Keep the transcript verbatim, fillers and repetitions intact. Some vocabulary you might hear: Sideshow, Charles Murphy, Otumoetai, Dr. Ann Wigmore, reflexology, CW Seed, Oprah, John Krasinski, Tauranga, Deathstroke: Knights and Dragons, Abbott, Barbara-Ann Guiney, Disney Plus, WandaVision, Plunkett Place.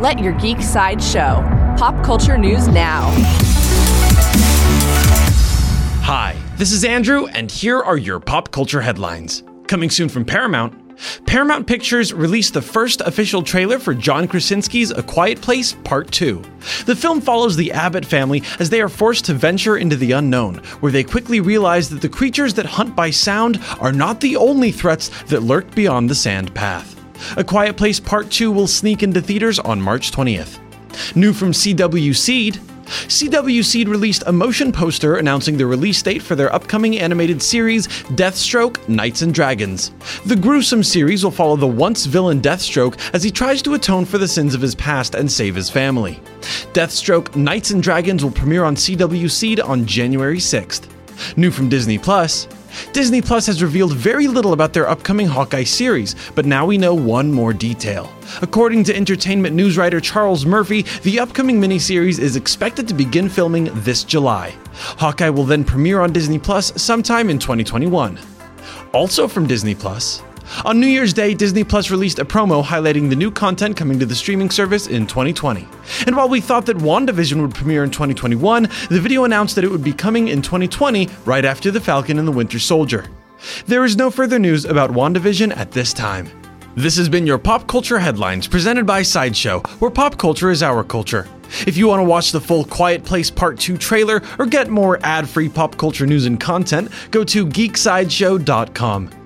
Let your geek side show. Pop culture news now. Hi, this is Andrew, and here are your pop culture headlines. Coming soon from Paramount. Paramount Pictures released the first official trailer for John Krasinski's A Quiet Place Part two. The film follows the Abbott family as they are forced to venture into the unknown, where they quickly realize that the creatures that hunt by sound are not the only threats that lurk beyond the sand path. A Quiet Place Part two will sneak into theaters on March twentieth. New from C W Seed. C W Seed released a motion poster announcing the release date for their upcoming animated series, Deathstroke: Knights and Dragons. The gruesome series will follow the once-villain Deathstroke as he tries to atone for the sins of his past and save his family. Deathstroke: Knights and Dragons will premiere on C W Seed on January sixth. New from Disney Plus. Disney Plus has revealed very little about their upcoming Hawkeye series, but now we know one more detail. According to entertainment news writer Charles Murphy, the upcoming miniseries is expected to begin filming this July. Hawkeye will then premiere on Disney Plus sometime in twenty twenty-one. Also from Disney Plus, on New Year's Day, Disney Plus released a promo highlighting the new content coming to the streaming service in twenty twenty. And while we thought that WandaVision would premiere in twenty twenty-one, the video announced that it would be coming in twenty twenty, right after The Falcon and the Winter Soldier. There is no further news about WandaVision at this time. This has been your Pop Culture Headlines, presented by Sideshow, where pop culture is our culture. If you want to watch the full Quiet Place Part two trailer or get more ad-free pop culture news and content, go to Geek Sideshow dot com.